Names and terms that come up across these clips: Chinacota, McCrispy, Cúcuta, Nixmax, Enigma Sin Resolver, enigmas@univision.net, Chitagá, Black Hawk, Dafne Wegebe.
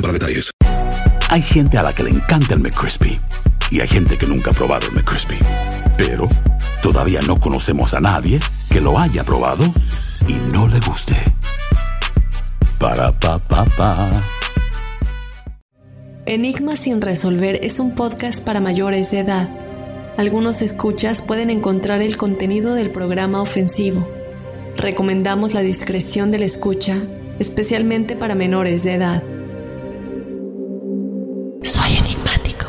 para detalles. Hay gente a la que le encanta el McCrispy y hay gente que nunca ha probado el McCrispy, pero todavía no conocemos a nadie que lo haya probado y no le guste. Para pa pa pa. Enigma Sin Resolver es un podcast para mayores de edad. Algunos escuchas pueden encontrar el contenido del programa ofensivo. Recomendamos la discreción de la escucha, especialmente para menores de edad. Soy enigmático.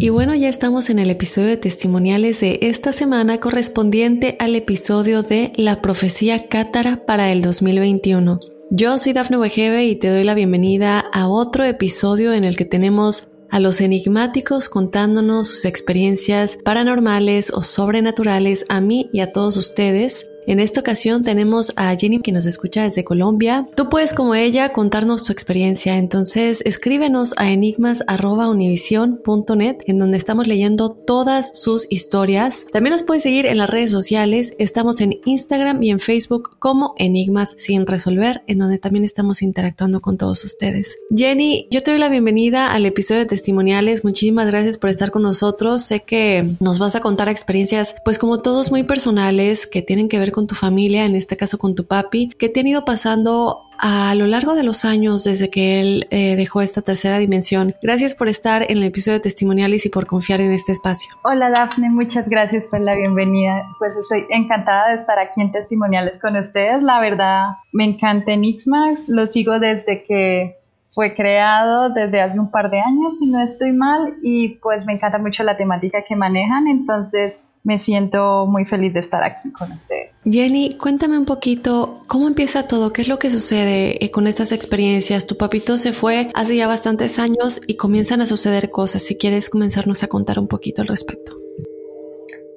Y bueno, ya estamos en el episodio de testimoniales de esta semana, correspondiente al episodio de La Profecía Cátara para el 2021. Yo soy Dafne Wegebe y te doy la bienvenida a otro episodio en el que tenemos a los enigmáticos contándonos sus experiencias paranormales o sobrenaturales a mí y a todos ustedes. En esta ocasión tenemos a Jenny, que nos escucha desde Colombia. Tú puedes, como ella, contarnos tu experiencia. Entonces, escríbenos a enigmas@univision.net, en donde estamos leyendo todas sus historias. También nos puedes seguir en las redes sociales. Estamos en Instagram y en Facebook como Enigmas Sin Resolver, en donde también estamos interactuando con todos ustedes. Jenny, yo te doy la bienvenida al episodio de testimoniales. Muchísimas gracias por estar con nosotros. Sé que nos vas a contar experiencias, pues como todos, muy personales, que tienen que ver con tu familia, en este caso con tu papi, que te han ido pasando a lo largo de los años desde que él dejó esta tercera dimensión. Gracias por estar en el episodio de testimoniales y por confiar en este espacio. Hola Dafne, muchas gracias por la bienvenida. Pues estoy encantada de estar aquí en testimoniales con ustedes. La verdad, me encanta Nixmax, lo sigo desde que fue creado, desde hace un par de años, si no estoy mal, y pues me encanta mucho la temática que manejan, entonces me siento muy feliz de estar aquí con ustedes. Jenny, cuéntame un poquito, ¿cómo empieza todo? ¿Qué es lo que sucede con estas experiencias? Tu papito se fue hace ya bastantes años y comienzan a suceder cosas. Si quieres comenzarnos a contar un poquito al respecto.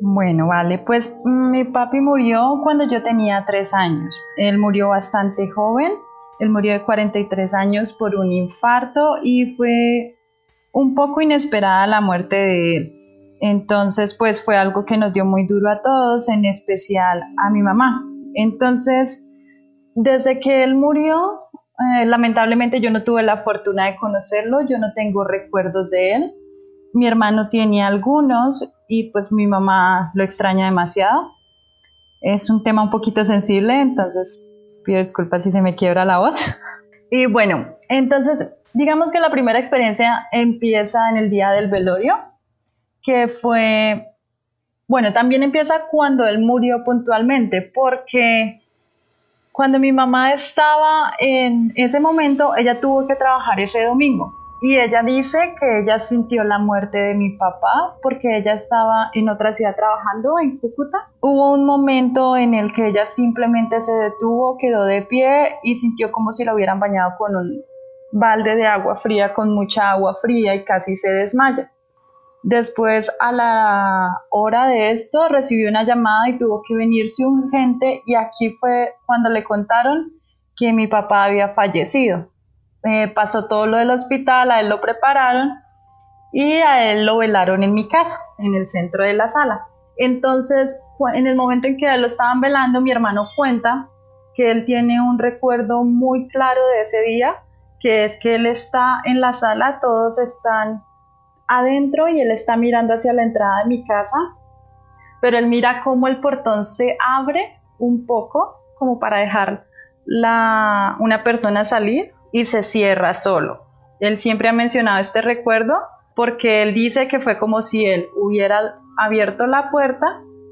Bueno, vale, pues mi papi murió cuando yo tenía 3 años. Él murió bastante joven. Él murió de 43 años por un infarto y fue un poco inesperada la muerte de él. Entonces, pues fue algo que nos dio muy duro a todos, en especial a mi mamá. Entonces, desde que él murió, lamentablemente yo no tuve la fortuna de conocerlo, yo no tengo recuerdos de él. Mi hermano tiene algunos y pues mi mamá lo extraña demasiado. Es un tema un poquito sensible, entonces pido disculpas si se me quiebra la voz. Y bueno, entonces, digamos que la primera experiencia empieza en el día del velorio, que fue, bueno, también empieza cuando él murió puntualmente, porque cuando mi mamá estaba en ese momento, ella tuvo que trabajar ese domingo, y ella dice que ella sintió la muerte de mi papá, porque ella estaba en otra ciudad trabajando, en Cúcuta. Hubo un momento en el que ella simplemente se detuvo, quedó de pie, y sintió como si la hubieran bañado con un balde de agua fría, con mucha agua fría, y casi se desmaya. Después, a la hora de esto, recibió una llamada y tuvo que venirse urgente, y aquí fue cuando le contaron que mi papá había fallecido. pasó todo lo del hospital, a él lo prepararon y a él lo velaron en mi casa, en el centro de la sala. Entonces, en el momento en que a él lo estaban velando, mi hermano cuenta que él tiene un recuerdo muy claro de ese día, que es que él está en la sala, todos están adentro y él está mirando hacia la entrada de mi casa, pero él mira cómo el portón se abre un poco, como para dejar una persona salir, y se cierra solo. Él siempre ha mencionado este recuerdo porque él dice que fue como si él hubiera abierto la puerta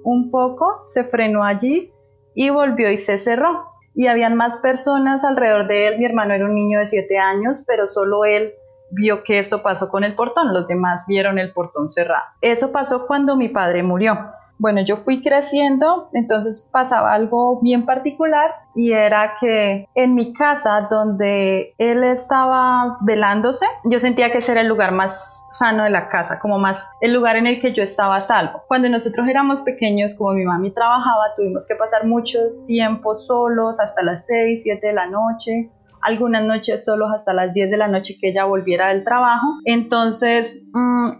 un poco, se frenó allí y volvió y se cerró. Y habían más personas alrededor de él. Mi hermano era un niño de 7 años, pero solo él vio que eso pasó con el portón. Los demás vieron el portón cerrado. Eso pasó cuando mi padre murió. Bueno, yo fui creciendo, entonces pasaba algo bien particular, y era que en mi casa donde él estaba velándose, yo sentía que ese era el lugar más sano de la casa, como más el lugar en el que yo estaba a salvo. Cuando nosotros éramos pequeños, como mi mami trabajaba, tuvimos que pasar mucho tiempo solos, hasta las 6, 7 de la noche, algunas noches solos hasta las 10 de la noche que ella volviera del trabajo. Entonces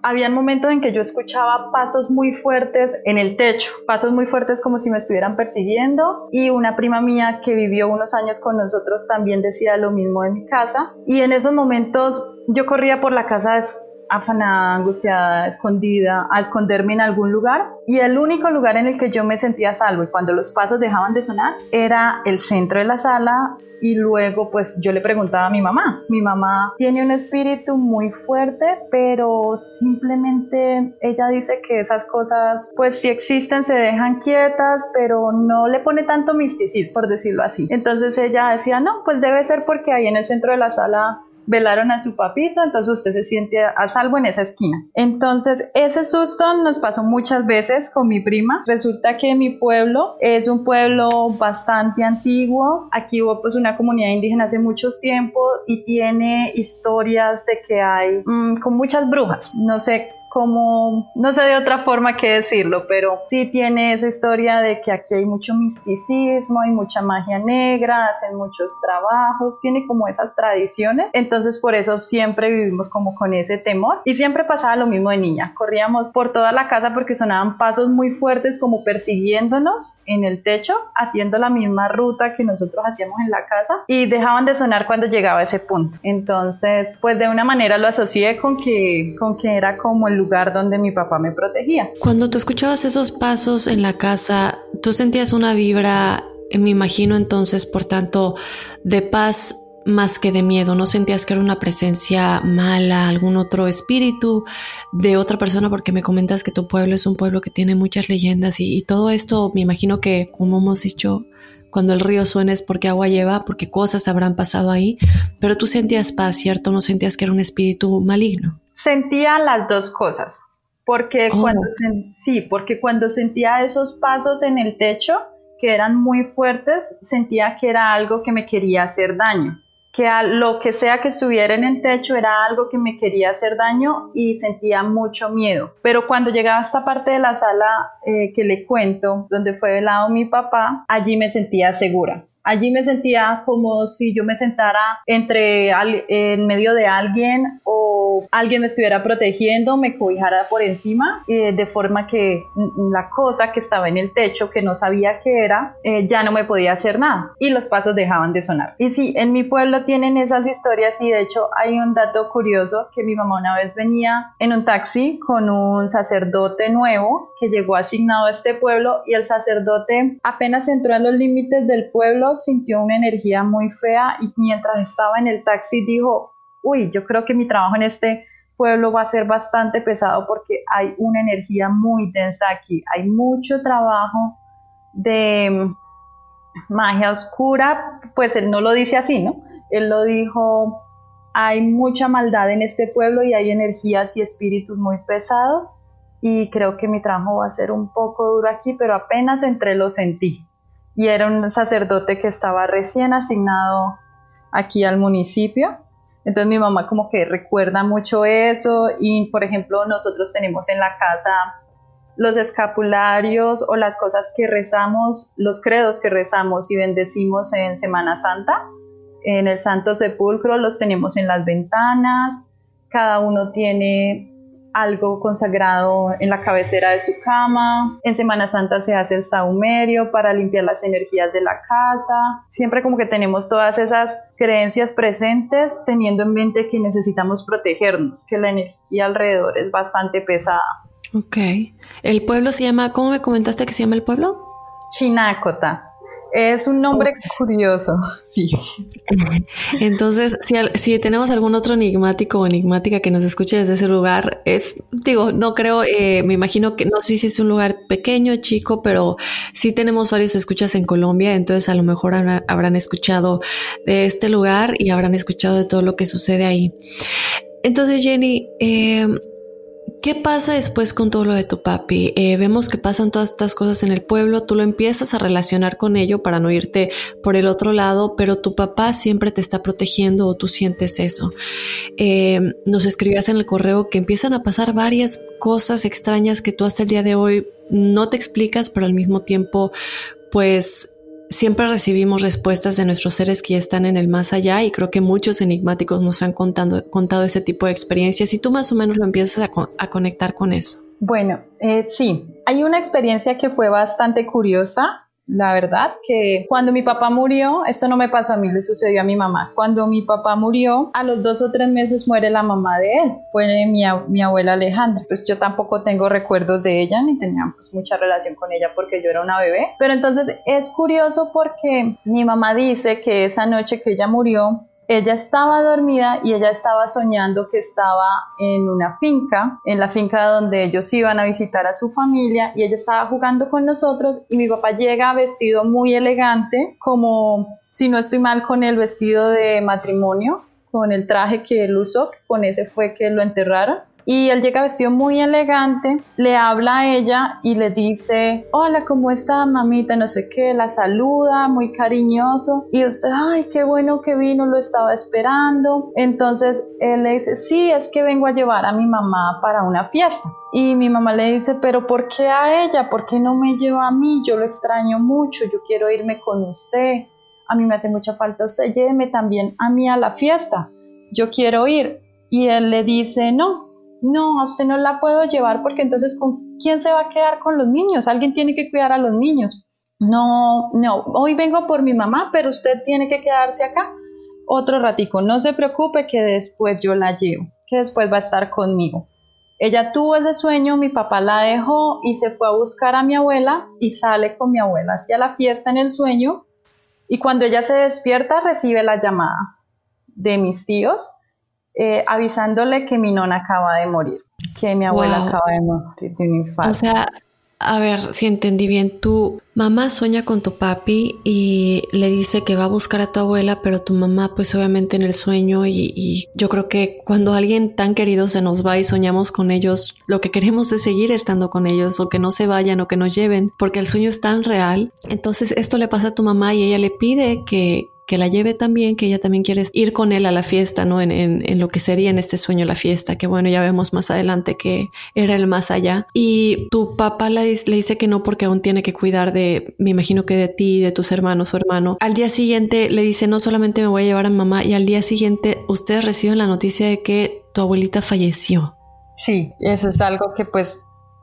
habían momentos en que yo escuchaba pasos muy fuertes en el techo, pasos muy fuertes como si me estuvieran persiguiendo, y una prima mía que vivió unos años con nosotros también decía lo mismo de mi casa, y en esos momentos yo corría por la casa afanada, angustiada, escondida, a esconderme en algún lugar, y el único lugar en el que yo me sentía a salvo, y cuando los pasos dejaban de sonar, era el centro de la sala. Y luego pues yo le preguntaba a mi mamá tiene un espíritu muy fuerte, pero simplemente ella dice que esas cosas pues sí existen, se dejan quietas, pero no le pone tanto misticismo, por decirlo así. Entonces ella decía, no, pues debe ser porque ahí en el centro de la sala velaron a su papito, entonces usted se siente a salvo en esa esquina. Entonces ese susto nos pasó muchas veces con mi prima. Resulta que mi pueblo es un pueblo bastante antiguo. Aquí hubo pues una comunidad indígena hace muchos tiempos y tiene historias de que hay con muchas brujas, no sé de otra forma que decirlo, pero sí tiene esa historia de que aquí hay mucho misticismo, hay mucha magia negra, hacen muchos trabajos, tiene como esas tradiciones. Entonces por eso siempre vivimos como con ese temor, y siempre pasaba lo mismo de niña, corríamos por toda la casa porque sonaban pasos muy fuertes como persiguiéndonos en el techo, haciendo la misma ruta que nosotros hacíamos en la casa, y dejaban de sonar cuando llegaba a ese punto. Entonces pues de una manera lo asocié con que era como el lugar donde mi papá me protegía. Cuando tú escuchabas esos pasos en la casa, tú sentías una vibra, me imagino entonces, por tanto, de paz más que de miedo. ¿No sentías que era una presencia mala, algún otro espíritu de otra persona? Porque me comentas que tu pueblo es un pueblo que tiene muchas leyendas y todo esto, me imagino que, como hemos dicho, cuando el río suena es porque agua lleva, porque cosas habrán pasado ahí, pero tú sentías paz, ¿cierto? ¿No sentías que era un espíritu maligno? Sentía las dos cosas, porque cuando sentía esos pasos en el techo, que eran muy fuertes, sentía que era algo que me quería hacer daño, que a lo que sea que estuviera en el techo era algo que me quería hacer daño, y sentía mucho miedo. Pero cuando llegaba a esta parte de la sala que le cuento, donde fue velado mi papá, allí me sentía segura. Allí me sentía como si yo me sentara en medio de alguien, o alguien me estuviera protegiendo, me cobijara por encima, de forma que la cosa que estaba en el techo, que no sabía qué era, ya no me podía hacer nada, y los pasos dejaban de sonar. Y sí, en mi pueblo tienen esas historias, y de hecho hay un dato curioso, que mi mamá una vez venía en un taxi con un sacerdote nuevo que llegó asignado a este pueblo, y el sacerdote apenas entró en los límites del pueblo sintió una energía muy fea, y mientras estaba en el taxi dijo, uy, yo creo que mi trabajo en este pueblo va a ser bastante pesado porque hay una energía muy densa aquí, hay mucho trabajo de magia oscura. Pues él no lo dice así, ¿no? Él lo dijo, hay mucha maldad en este pueblo y hay energías y espíritus muy pesados, y creo que mi trabajo va a ser un poco duro aquí, pero apenas entré lo sentí. Y era un sacerdote que estaba recién asignado aquí al municipio. Entonces mi mamá como que recuerda mucho eso, y por ejemplo nosotros tenemos en la casa los escapularios o las cosas que rezamos, los credos que rezamos y bendecimos en Semana Santa. en el Santo Sepulcro los tenemos en las ventanas, cada uno tiene algo consagrado en la cabecera de su cama. En Semana Santa se hace el saumerio para limpiar las energías de la casa. Siempre como que tenemos todas esas creencias presentes, teniendo en mente que necesitamos protegernos, que la energía alrededor es bastante pesada. Ok. ¿El pueblo se llama, cómo me comentaste que se llama el pueblo? Chinacota. Es un nombre curioso, sí. Entonces, si tenemos algún otro enigmático o enigmática que nos escuche desde ese lugar, me imagino que, no sé si es un lugar pequeño, chico, pero sí tenemos varios escuchas en Colombia, entonces a lo mejor habrán escuchado de este lugar y habrán escuchado de todo lo que sucede ahí. Entonces, Jenny, ¿qué pasa después con todo lo de tu papi? Vemos que pasan todas estas cosas en el pueblo, tú lo empiezas a relacionar con ello para no irte por el otro lado, pero tu papá siempre te está protegiendo o tú sientes eso. Nos escribías en el correo que empiezan a pasar varias cosas extrañas que tú hasta el día de hoy no te explicas, pero al mismo tiempo, pues siempre recibimos respuestas de nuestros seres que ya están en el más allá y creo que muchos enigmáticos nos han contado ese tipo de experiencias y tú más o menos lo empiezas a conectar con eso. Bueno, sí, hay una experiencia que fue bastante curiosa, la verdad, que cuando mi papá murió, eso no me pasó a mí, le sucedió a mi mamá. Cuando mi papá murió, a los 2 o 3 meses muere la mamá de él, fue mi abuela Alejandra. Pues yo tampoco tengo recuerdos de ella, ni tenía pues mucha relación con ella porque yo era una bebé. Pero entonces es curioso porque mi mamá dice que esa noche que ella murió, ella estaba dormida y ella estaba soñando que estaba en una finca, en la finca donde ellos iban a visitar a su familia, y ella estaba jugando con nosotros y mi papá llega vestido muy elegante, como si no estoy mal con el vestido de matrimonio, con el traje que él usó, con ese fue que lo enterraron. Y él llega vestido muy elegante, le habla a ella y le dice, hola, ¿cómo está, mamita? No sé qué, la saluda, muy cariñoso. Y usted, ay, qué bueno que vino, lo estaba esperando. Entonces él le dice, sí, es que vengo a llevar a mi mamá para una fiesta. Y mi mamá le dice, pero ¿por qué a ella? ¿Por qué no me lleva a mí? Yo lo extraño mucho, yo quiero irme con usted. A mí me hace mucha falta usted, lléveme también a mí a la fiesta. Yo quiero ir. Y él le dice, no, a usted no la puedo llevar porque entonces ¿con quién se va a quedar con los niños? Alguien tiene que cuidar a los niños. No, hoy vengo por mi mamá, pero usted tiene que quedarse acá otro ratico. No se preocupe que después yo la llevo, que después va a estar conmigo. Ella tuvo ese sueño, mi papá la dejó y se fue a buscar a mi abuela y sale con mi abuela hacia la fiesta en el sueño. Y cuando ella se despierta recibe la llamada de mis tíos, avisándole que mi nona acaba de morir, que mi abuela acaba de morir de un infarto. O sea, a ver si entendí bien, tu mamá sueña con tu papi y le dice que va a buscar a tu abuela, pero tu mamá pues obviamente en el sueño y yo creo que cuando alguien tan querido se nos va y soñamos con ellos, lo que queremos es seguir estando con ellos o que no se vayan o que nos lleven, porque el sueño es tan real. Entonces esto le pasa a tu mamá y ella le pide que la lleve también, que ella también quiere ir con él a la fiesta, ¿no? En lo que sería en este sueño la fiesta, que bueno, ya vemos más adelante que era el más allá. Y tu papá le dice que no porque aún tiene que cuidar me imagino que de ti, de tus hermanos o hermano. Al día siguiente le dice, no, solamente me voy a llevar a mamá, y al día siguiente ustedes reciben la noticia de que tu abuelita falleció. Sí, eso es algo que pues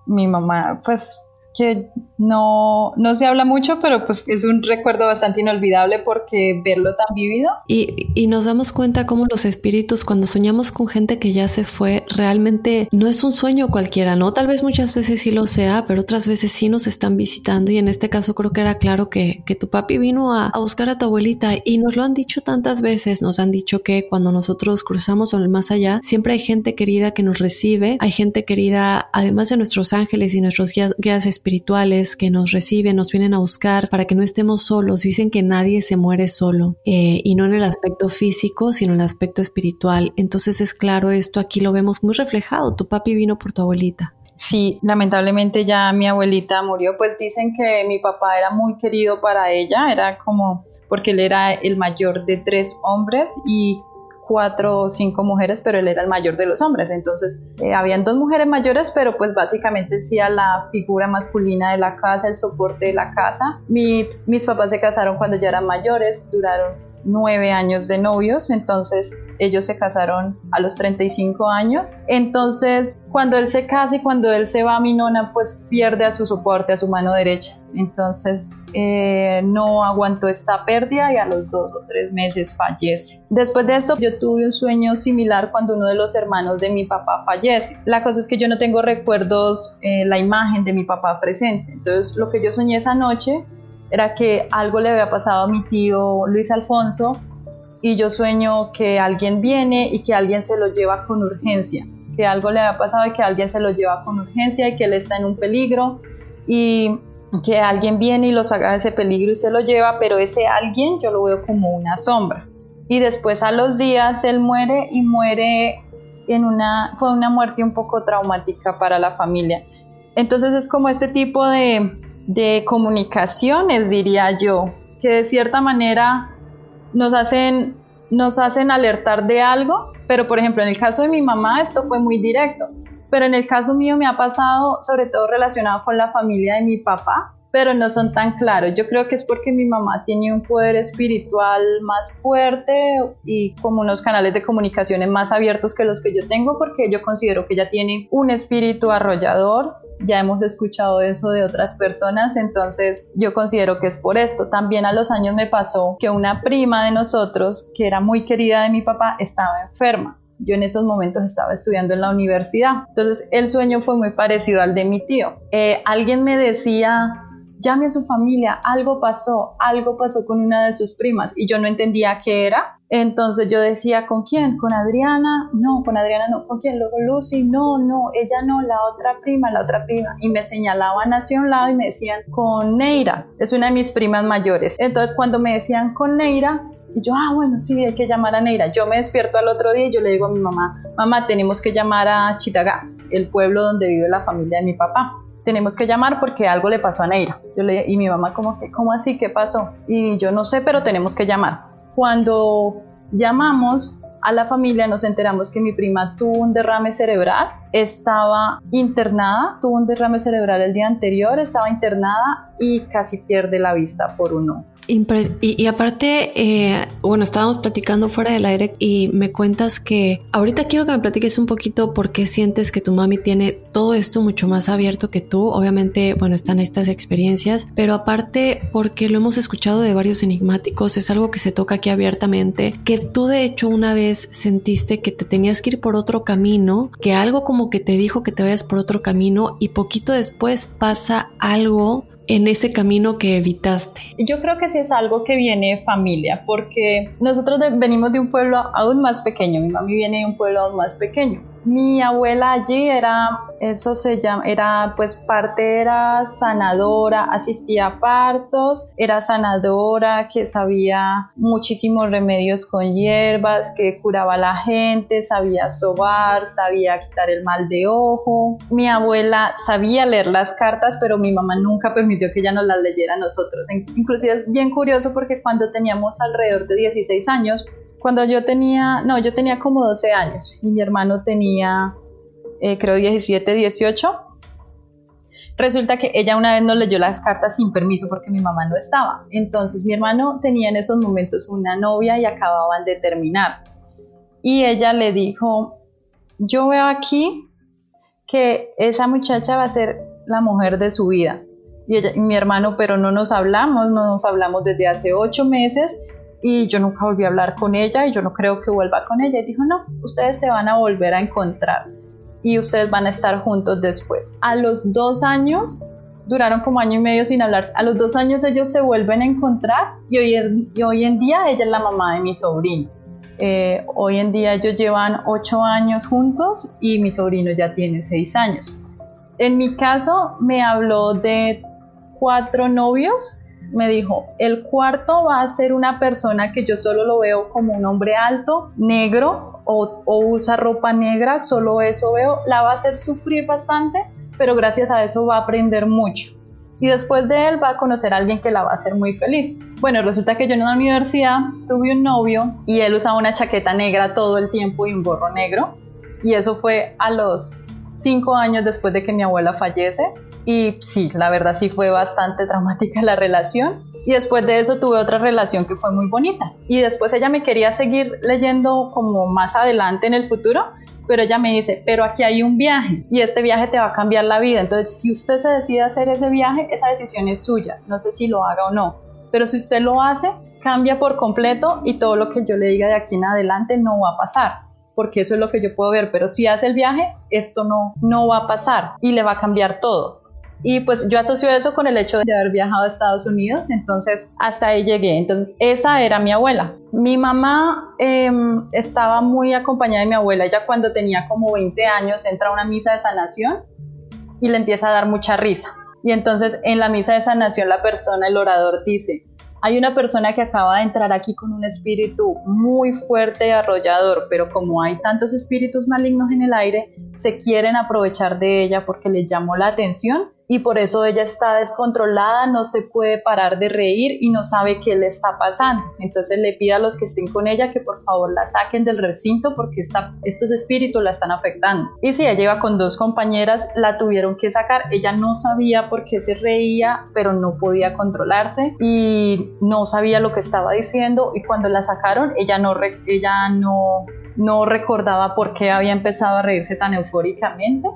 mi mamá pues... que no se habla mucho, pero pues es un recuerdo bastante inolvidable porque verlo tan vivido. Y nos damos cuenta cómo los espíritus, cuando soñamos con gente que ya se fue, realmente no es un sueño cualquiera, ¿no? Tal vez muchas veces sí lo sea, pero otras veces sí nos están visitando, y en este caso creo que era claro que tu papi vino a buscar a tu abuelita, y nos lo han dicho tantas veces, nos han dicho que cuando nosotros cruzamos al más allá, siempre hay gente querida que nos recibe, hay gente querida, además de nuestros ángeles y nuestros guías espirituales que nos reciben, nos vienen a buscar para que no estemos solos. Dicen que nadie se muere solo, y no en el aspecto físico, sino en el aspecto espiritual. Entonces es claro, esto aquí lo vemos muy reflejado. Tu papi vino por tu abuelita. Sí, lamentablemente ya mi abuelita murió. Pues dicen que mi papá era muy querido para ella, era como porque él era el mayor de 3 hombres y 4 o 5 mujeres, pero él era el mayor de los hombres, entonces habían 2 mujeres mayores, pero pues básicamente hacía la figura masculina de la casa, el soporte de la casa. Mis papás se casaron cuando ya eran mayores, duraron 9 años de novios, entonces ellos se casaron a los 35 años. Entonces, cuando él se casa y cuando él se va, mi nona pues pierde a su soporte, a su mano derecha. Entonces no aguantó esta pérdida y a los 2 o 3 meses fallece. Después de esto yo tuve un sueño similar cuando uno de los hermanos de mi papá fallece. La cosa es que yo no tengo recuerdos, la imagen de mi papá presente. Entonces lo que yo soñé esa noche era que algo le había pasado a mi tío Luis Alfonso y yo sueño que alguien viene y que alguien se lo lleva con urgencia, que algo le había pasado y que alguien se lo lleva con urgencia y que él está en un peligro y que alguien viene y lo saca de ese peligro y se lo lleva, pero ese alguien yo lo veo como una sombra. Y después a los días él muere y muere en fue una muerte un poco traumática para la familia. Entonces es como este tipo de comunicaciones, diría yo, que de cierta manera nos hacen alertar de algo, pero por ejemplo en el caso de mi mamá esto fue muy directo, pero en el caso mío me ha pasado sobre todo relacionado con la familia de mi papá, pero no son tan claros. Yo creo que es porque mi mamá tiene un poder espiritual más fuerte y como unos canales de comunicaciones más abiertos que los que yo tengo, porque yo considero que ella tiene un espíritu arrollador. Ya hemos escuchado eso de otras personas, entonces yo considero que es por esto. También a los años me pasó que una prima de nosotros, que era muy querida de mi papá, estaba enferma. Yo en esos momentos estaba estudiando en la universidad. Entonces el sueño fue muy parecido al de mi tío. Alguien me decía, llame a su familia, algo pasó con una de sus primas. Y yo no entendía qué era. Entonces yo decía, ¿con quién? ¿Con Adriana? No, con Adriana no. ¿Con quién? Luego Lucy, no, ella no, la otra prima. Y me señalaban hacia un lado y me decían, con Neira, es una de mis primas mayores. Entonces cuando me decían con Neira, y yo, bueno, sí, hay que llamar a Neira. Yo me despierto al otro día y yo le digo a mi mamá, mamá, tenemos que llamar a Chitagá, el pueblo donde vive la familia de mi papá. Tenemos que llamar porque algo le pasó a Neira. Y mi mamá como que, ¿cómo así? ¿Qué pasó? Y yo no sé, pero tenemos que llamar. Cuando llamamos a la familia nos enteramos que mi prima tuvo un derrame cerebral, estaba internada, tuvo un derrame cerebral el día anterior, estaba internada y casi pierde la vista por un ojo. Y aparte, estábamos platicando fuera del aire y me cuentas que ahorita quiero que me platiques un poquito por qué sientes que tu mami tiene todo esto mucho más abierto que tú. Obviamente, están estas experiencias, pero aparte porque lo hemos escuchado de varios enigmáticos, es algo que se toca aquí abiertamente, que tú de hecho una vez sentiste que te tenías que ir por otro camino, que algo como que te dijo que te vayas por otro camino y poquito después pasa algo en ese camino que evitaste. Yo creo que sí es algo que viene de familia, porque nosotros venimos de un pueblo aún más pequeño. Mi mami viene de un pueblo aún más pequeño. Mi abuela allí era sanadora, asistía a partos, era sanadora, que sabía muchísimos remedios con hierbas, que curaba a la gente, sabía sobar, sabía quitar el mal de ojo. Mi abuela sabía leer las cartas, pero mi mamá nunca permitió que ella nos las leyera a nosotros. Inclusive es bien curioso porque cuando teníamos alrededor de 16 años, yo tenía como 12 años y mi hermano tenía, creo, 17, 18. Resulta que ella una vez nos leyó las cartas sin permiso porque mi mamá no estaba. Entonces mi hermano tenía en esos momentos una novia y acababan de terminar. Y ella le dijo, yo veo aquí que esa muchacha va a ser la mujer de su vida. Y mi hermano, pero no nos hablamos desde hace 8 meses. Y yo nunca volví a hablar con ella y yo no creo que vuelva con ella. Y dijo, no, ustedes se van a volver a encontrar y ustedes van a estar juntos después. A los 2 años, duraron como año y medio sin hablar. A los 2 años ellos se vuelven a encontrar y hoy en día ella es la mamá de mi sobrino. Hoy en día ellos llevan 8 años juntos y mi sobrino ya tiene 6 años. En mi caso me habló de 4 novios. Me dijo, el cuarto va a ser una persona que yo solo lo veo como un hombre alto, negro o usa ropa negra, solo eso veo. La va a hacer sufrir bastante, pero gracias a eso va a aprender mucho. Y después de él va a conocer a alguien que la va a hacer muy feliz. Bueno, resulta que yo en la universidad tuve un novio y él usaba una chaqueta negra todo el tiempo y un gorro negro. Y eso fue a los 5 años después de que mi abuela fallece. Y sí, la verdad sí fue bastante traumática la relación. Y después de eso tuve otra relación que fue muy bonita. Y después ella me quería seguir leyendo como más adelante en el futuro, pero ella me dice, pero aquí hay un viaje y este viaje te va a cambiar la vida. Entonces, si usted se decide hacer ese viaje, esa decisión es suya. No sé si lo haga o no, pero si usted lo hace, cambia por completo y todo lo que yo le diga de aquí en adelante no va a pasar, porque eso es lo que yo puedo ver. Pero si hace el viaje, esto no va a pasar y le va a cambiar todo. Y pues yo asocio eso con el hecho de haber viajado a Estados Unidos, entonces hasta ahí llegué. Entonces esa era mi abuela. Mi mamá estaba muy acompañada de mi abuela. Ella cuando tenía como 20 años entra a una misa de sanación y le empieza a dar mucha risa. Y entonces en la misa de sanación la persona, el orador dice, hay una persona que acaba de entrar aquí con un espíritu muy fuerte y arrollador, pero como hay tantos espíritus malignos en el aire, se quieren aprovechar de ella porque les llamó la atención y por eso ella está descontrolada, no se puede parar de reír y no sabe qué le está pasando. Entonces le pide a los que estén con ella que por favor la saquen del recinto porque estos espíritus la están afectando. Y si ella iba con dos compañeras, la tuvieron que sacar. Ella no sabía por qué se reía, pero no podía controlarse y no sabía lo que estaba diciendo. Y cuando la sacaron, ella no recordaba por qué había empezado a reírse tan eufóricamente.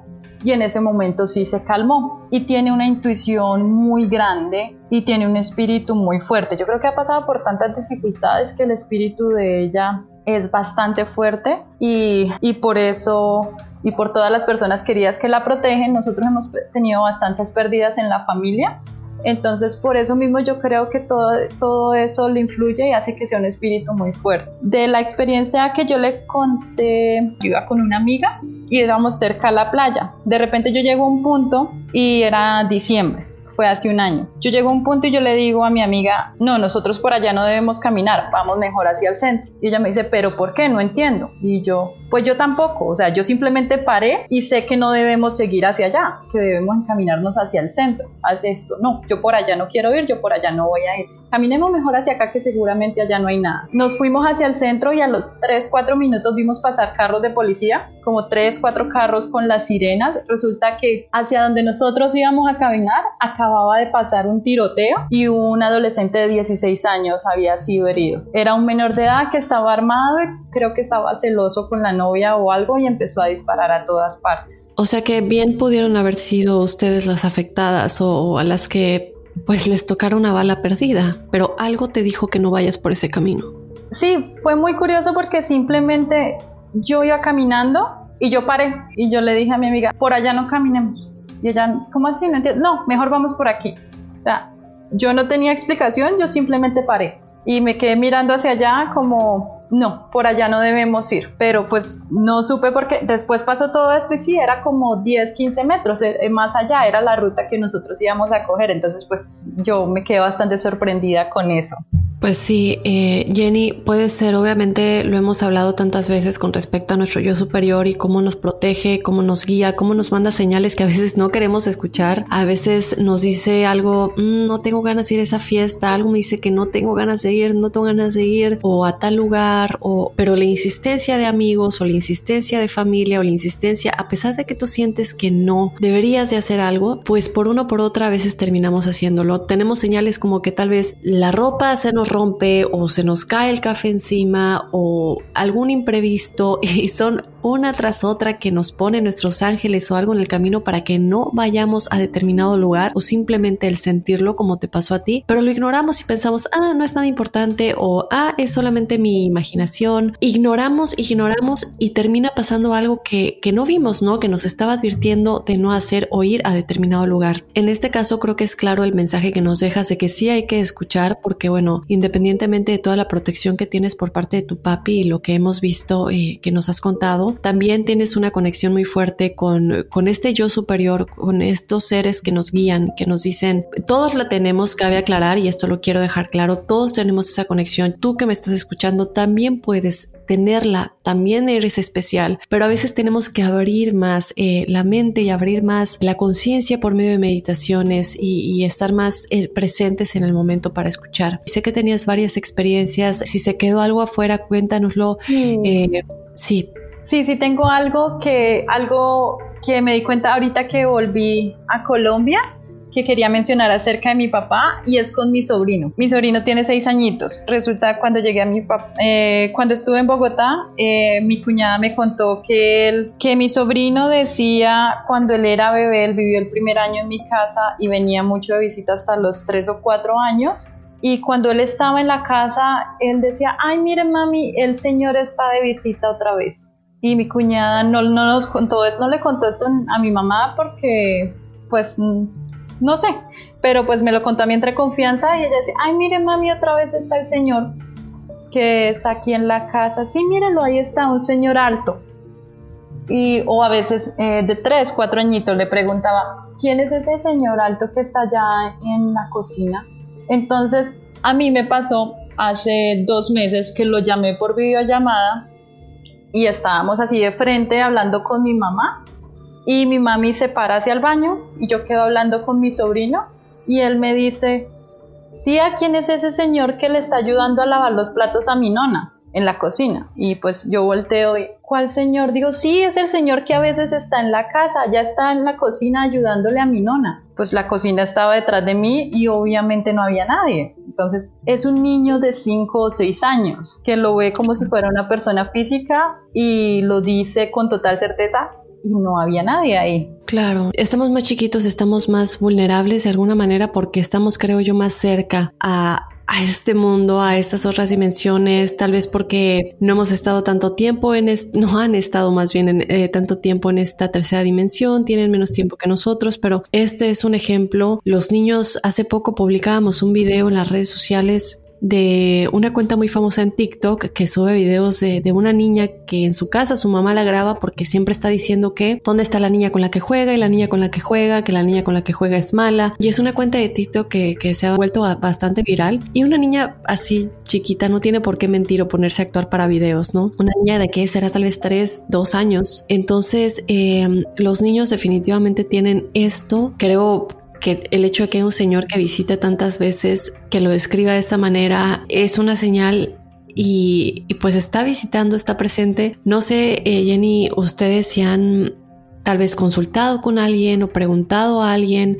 Y en ese momento sí se calmó y tiene una intuición muy grande y tiene un espíritu muy fuerte. Yo creo que ha pasado por tantas dificultades que el espíritu de ella es bastante fuerte y por eso y por todas las personas queridas que la protegen. Nosotros hemos tenido bastantes pérdidas en la familia, entonces por eso mismo yo creo que todo eso le influye y hace que sea un espíritu muy fuerte. De la experiencia que yo le conté, yo iba con una amiga y íbamos cerca a la playa. De repente yo llego a un punto y era diciembre, fue hace un año. Yo llego a un punto y yo le digo a mi amiga, no, nosotros por allá no debemos caminar, vamos mejor hacia el centro. Y ella me dice, pero ¿por qué? No entiendo. Y yo, pues yo tampoco, o sea, yo simplemente paré y sé que no debemos seguir hacia allá, que debemos encaminarnos hacia el centro, hacia esto. No, yo por allá no quiero ir, yo por allá no voy a ir. Caminemos mejor hacia acá que seguramente allá no hay nada. Nos fuimos hacia el centro y a los 3-4 minutos vimos pasar carros de policía, como 3-4 carros con las sirenas. Resulta que hacia donde nosotros íbamos a caminar acababa de pasar un tiroteo y un adolescente de 16 años había sido herido. Era un menor de edad que estaba armado y creo que estaba celoso con la novia o algo y empezó a disparar a todas partes. O sea que bien pudieron haber sido ustedes las afectadas o a las que pues les tocaron una bala perdida, pero algo te dijo que no vayas por ese camino. Sí, fue muy curioso porque simplemente yo iba caminando y yo paré y yo le dije a mi amiga, por allá no caminemos. Y ella, ¿cómo así? No entiendo. No, mejor vamos por aquí. O sea, yo no tenía explicación, yo simplemente paré y me quedé mirando hacia allá como, no, por allá no debemos ir. Pero pues no supe porque después pasó todo esto y sí, era como 10, 15 metros más allá, era la ruta que nosotros íbamos a coger. Entonces pues yo me quedé bastante sorprendida con eso. Pues sí, Jenny, puede ser, obviamente lo hemos hablado tantas veces con respecto a nuestro yo superior y cómo nos protege, cómo nos guía, cómo nos manda señales que a veces no queremos escuchar. A veces nos dice algo, no tengo ganas de ir a esa fiesta, algo me dice que no tengo ganas de ir, o a tal lugar, pero la insistencia de amigos o la insistencia de familia o la insistencia, a pesar de que tú sientes que no deberías de hacer algo, pues por una o por otra a veces terminamos haciéndolo. Tenemos señales como que tal vez la ropa se nos rompe o se nos cae el café encima o algún imprevisto y son una tras otra que nos pone nuestros ángeles o algo en el camino para que no vayamos a determinado lugar o simplemente el sentirlo como te pasó a ti, pero lo ignoramos y pensamos, no es nada importante o es solamente mi imaginación. Ignoramos y termina pasando algo que no vimos, ¿no? Que nos estaba advirtiendo de no hacer o ir a determinado lugar. En este caso creo que es claro el mensaje que nos dejas de que sí hay que escuchar porque bueno, independientemente de toda la protección que tienes por parte de tu papi y lo que hemos visto que nos has contado, también tienes una conexión muy fuerte con este yo superior, con estos seres que nos guían, que nos dicen, todos la tenemos, cabe aclarar y esto lo quiero dejar claro, todos tenemos esa conexión. Tú que me estás escuchando también puedes tenerla, también eres especial, pero a veces tenemos que abrir más la mente y abrir más la conciencia por medio de meditaciones y estar más presentes en el momento para escuchar. Sé que tenías varias experiencias, si se quedó algo afuera cuéntanoslo. Sí, tengo algo que me di cuenta ahorita que volví a Colombia, que quería mencionar acerca de mi papá, y es con mi sobrino. Mi sobrino tiene 6 añitos. Resulta, cuando llegué a mi papá, cuando estuve en Bogotá, mi cuñada me contó que mi sobrino decía, cuando él era bebé, él vivió el primer año en mi casa y venía mucho de visita hasta los 3 o 4 años. Y cuando él estaba en la casa, él decía, ay, mire mami, el señor está de visita otra vez. Y mi cuñada no nos contó esto, no le contó esto a mi mamá porque, pues, no sé. Pero pues me lo contó a mí entre confianza y ella decía, ay, mire mami, otra vez está el señor que está aquí en la casa. Sí, mírenlo, ahí está, un señor alto. O a veces de 3, 4 añitos le preguntaba, ¿quién es ese señor alto que está allá en la cocina? Entonces, a mí me pasó hace 2 meses que lo llamé por videollamada y estábamos así de frente hablando con mi mamá, y mi mami se para hacia el baño y yo quedo hablando con mi sobrino y él me dice, tía, ¿quién es ese señor que le está ayudando a lavar los platos a mi nona en la cocina? Y pues yo volteo y, ¿cuál señor? Digo, sí, es el señor que a veces está en la casa, ya está en la cocina ayudándole a mi nona. Pues la cocina estaba detrás de mí y obviamente no había nadie. Entonces es un niño de 5 o 6 años que lo ve como si fuera una persona física y lo dice con total certeza, y no había nadie ahí. Claro, estamos más chiquitos, estamos más vulnerables de alguna manera porque estamos, creo yo, más cerca a este mundo, a estas otras dimensiones, tal vez porque no hemos estado tanto tiempo no han estado más bien tanto tiempo en esta tercera dimensión, tienen menos tiempo que nosotros, pero este es un ejemplo. Los niños, hace poco publicábamos un video en las redes sociales de una cuenta muy famosa en TikTok que sube videos de una niña que en su casa su mamá la graba porque siempre está diciendo que dónde está la niña con la que juega y la niña con la que juega, que la niña con la que juega es mala, y es una cuenta de TikTok que se ha vuelto bastante viral, y una niña así chiquita no tiene por qué mentir o ponerse a actuar para videos, ¿no? Una niña de que será tal vez 3, 2 años. Entonces los niños definitivamente tienen esto, creo que el hecho de que un señor que visita tantas veces, que lo describa de esta manera, es una señal y pues está visitando, está presente. No sé, Jenny, ustedes si han tal vez consultado con alguien o preguntado a alguien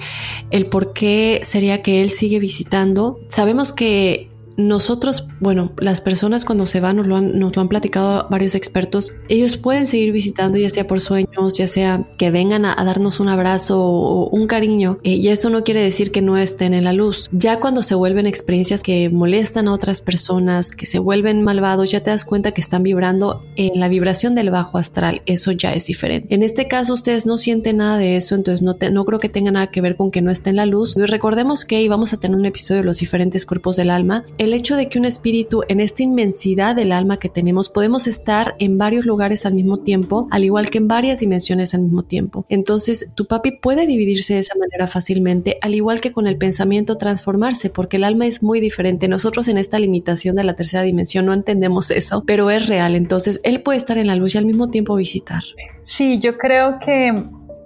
el por qué sería que él sigue visitando. Sabemos que nosotros, bueno, las personas cuando se van, nos lo han platicado varios expertos, ellos pueden seguir visitando, ya sea por sueños, ya sea que vengan a darnos un abrazo o un cariño, y eso no quiere decir que no estén en la luz. Ya cuando se vuelven experiencias que molestan a otras personas, que se vuelven malvados, ya te das cuenta que están vibrando en la vibración del bajo astral. Eso ya es diferente. En este caso ustedes no sienten nada de eso, entonces no creo que tenga nada que ver con que no esté en la luz. Y recordemos que vamos a tener un episodio de los diferentes cuerpos del alma. El hecho de que un espíritu, en esta inmensidad del alma que tenemos, podemos estar en varios lugares al mismo tiempo, al igual que en varias dimensiones al mismo tiempo. Entonces, tu papi puede dividirse de esa manera fácilmente, al igual que con el pensamiento transformarse, porque el alma es muy diferente. Nosotros en esta limitación de la tercera dimensión no entendemos eso, pero es real. Entonces, él puede estar en la luz y al mismo tiempo visitar. Sí, yo creo que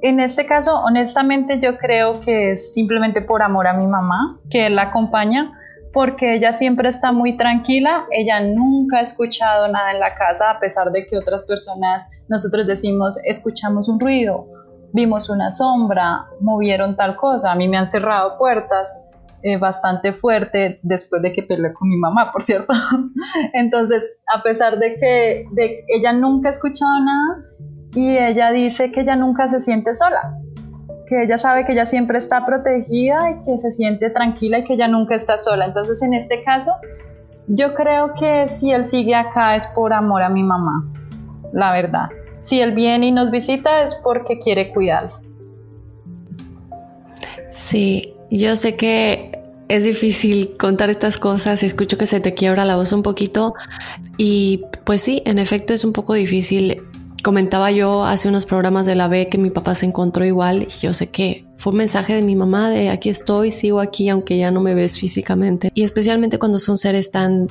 en este caso, honestamente, yo creo que es simplemente por amor a mi mamá, que él la acompaña, porque ella siempre está muy tranquila, ella nunca ha escuchado nada en la casa, a pesar de que otras personas, nosotros decimos, escuchamos un ruido, vimos una sombra, movieron tal cosa. A mí me han cerrado puertas bastante fuerte después de que peleé con mi mamá, por cierto. Entonces, a pesar de que ella nunca ha escuchado nada, y ella dice que ella nunca se siente sola, que ella sabe que ella siempre está protegida y que se siente tranquila y que ella nunca está sola. Entonces, en este caso, yo creo que si él sigue acá es por amor a mi mamá, la verdad. Si él viene y nos visita es porque quiere cuidarla. Sí, yo sé que es difícil contar estas cosas, escucho que se te quiebra la voz un poquito y pues sí, en efecto es un poco difícil. Comentaba yo hace unos programas de la B que mi papá se encontró igual, y yo sé que fue un mensaje de mi mamá de aquí estoy, sigo aquí aunque ya no me ves físicamente. Y especialmente cuando son seres tan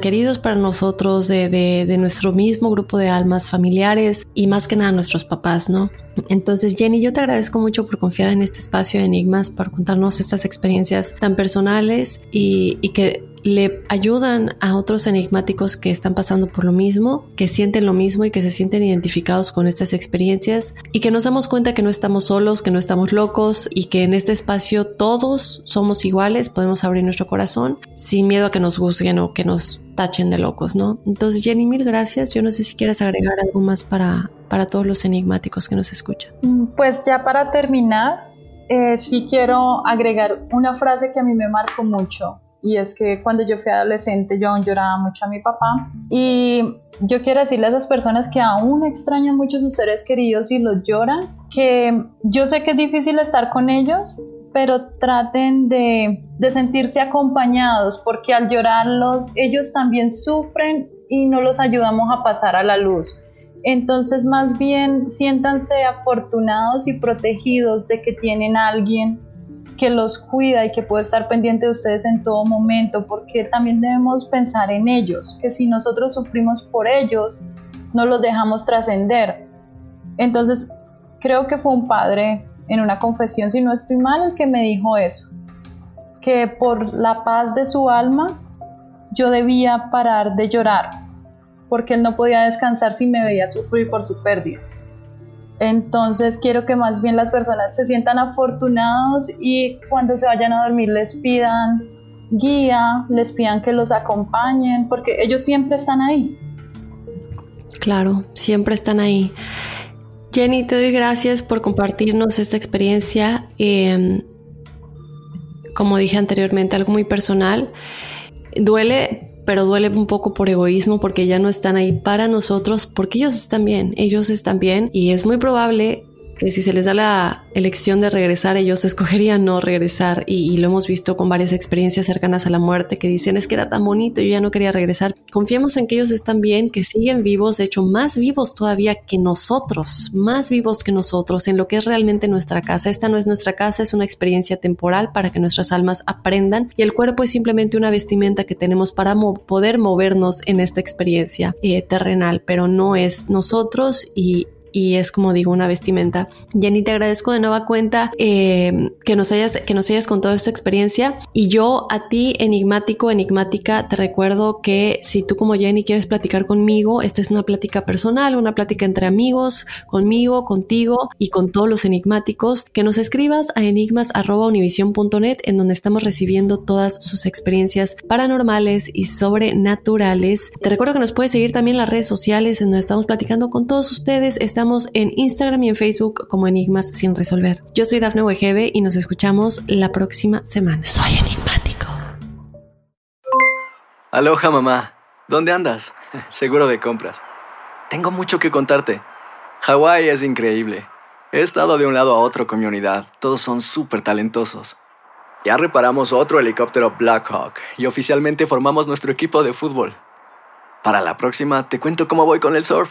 queridos para nosotros, de nuestro mismo grupo de almas, familiares y más que nada nuestros papás, ¿no? Entonces, Jenny, yo te agradezco mucho por confiar en este espacio de Enigmas, por contarnos estas experiencias tan personales y que le ayudan a otros enigmáticos que están pasando por lo mismo, que sienten lo mismo y que se sienten identificados con estas experiencias, y que nos damos cuenta que no estamos solos, que no estamos locos y que en este espacio todos somos iguales, podemos abrir nuestro corazón sin miedo a que nos juzguen o que nos tachen de locos, ¿no? Entonces, Jenny, mil gracias. Yo no sé si quieres agregar algo más para todos los enigmáticos que nos escuchan. Pues ya para terminar, sí quiero agregar una frase que a mí me marcó mucho. Y es que cuando yo fui adolescente yo aún lloraba mucho a mi papá, y yo quiero decirle a esas personas que aún extrañan mucho a sus seres queridos y los lloran, que yo sé que es difícil estar con ellos, pero traten de sentirse acompañados, porque al llorarlos ellos también sufren y no los ayudamos a pasar a la luz. Entonces más bien siéntanse afortunados y protegidos de que tienen a alguien que los cuida y que puede estar pendiente de ustedes en todo momento, porque también debemos pensar en ellos, que si nosotros sufrimos por ellos, no los dejamos trascender. Entonces, creo que fue un padre en una confesión, si no estoy mal, el que me dijo eso, que por la paz de su alma yo debía parar de llorar, porque él no podía descansar si me veía sufrir por su pérdida. Entonces quiero que más bien las personas se sientan afortunados y cuando se vayan a dormir les pidan guía, les pidan que los acompañen, porque ellos siempre están ahí. Claro, siempre están ahí. Jenny, te doy gracias por compartirnos esta experiencia. Como dije anteriormente, algo muy personal. Duele, pero duele un poco por egoísmo, porque ya no están ahí para nosotros, porque ellos están bien, y es muy probable que si se les da la elección de regresar, ellos escogerían no regresar, y lo hemos visto con varias experiencias cercanas a la muerte que dicen, es que era tan bonito, yo ya no quería regresar. Confiemos en que ellos están bien, que siguen vivos, de hecho más vivos todavía que nosotros, en lo que es realmente nuestra casa. Esta no es nuestra casa, es una experiencia temporal para que nuestras almas aprendan, y el cuerpo es simplemente una vestimenta que tenemos para poder movernos en esta experiencia terrenal, pero no es nosotros, y es, como digo, una vestimenta. Jenny, te agradezco de nueva cuenta que nos hayas contado esta experiencia, y yo a ti, enigmático, enigmática, te recuerdo que si tú como Jenny quieres platicar conmigo, esta es una plática personal, una plática entre amigos, conmigo, contigo y con todos los enigmáticos, que nos escribas a enigmas@univision.net, en donde estamos recibiendo todas sus experiencias paranormales y sobrenaturales. Te recuerdo que nos puedes seguir también en las redes sociales, en donde estamos platicando con todos ustedes. Estamos en Instagram y en Facebook como Enigmas Sin Resolver. Yo soy Dafne Wegebe y nos escuchamos la próxima semana. Soy enigmático. Aloha, mamá. ¿Dónde andas? Seguro de compras. Tengo mucho que contarte. Hawái es increíble. He estado de un lado a otro con mi unidad. Todos son súper talentosos. Ya reparamos otro helicóptero Black Hawk y oficialmente formamos nuestro equipo de fútbol. Para la próxima te cuento cómo voy con el surf.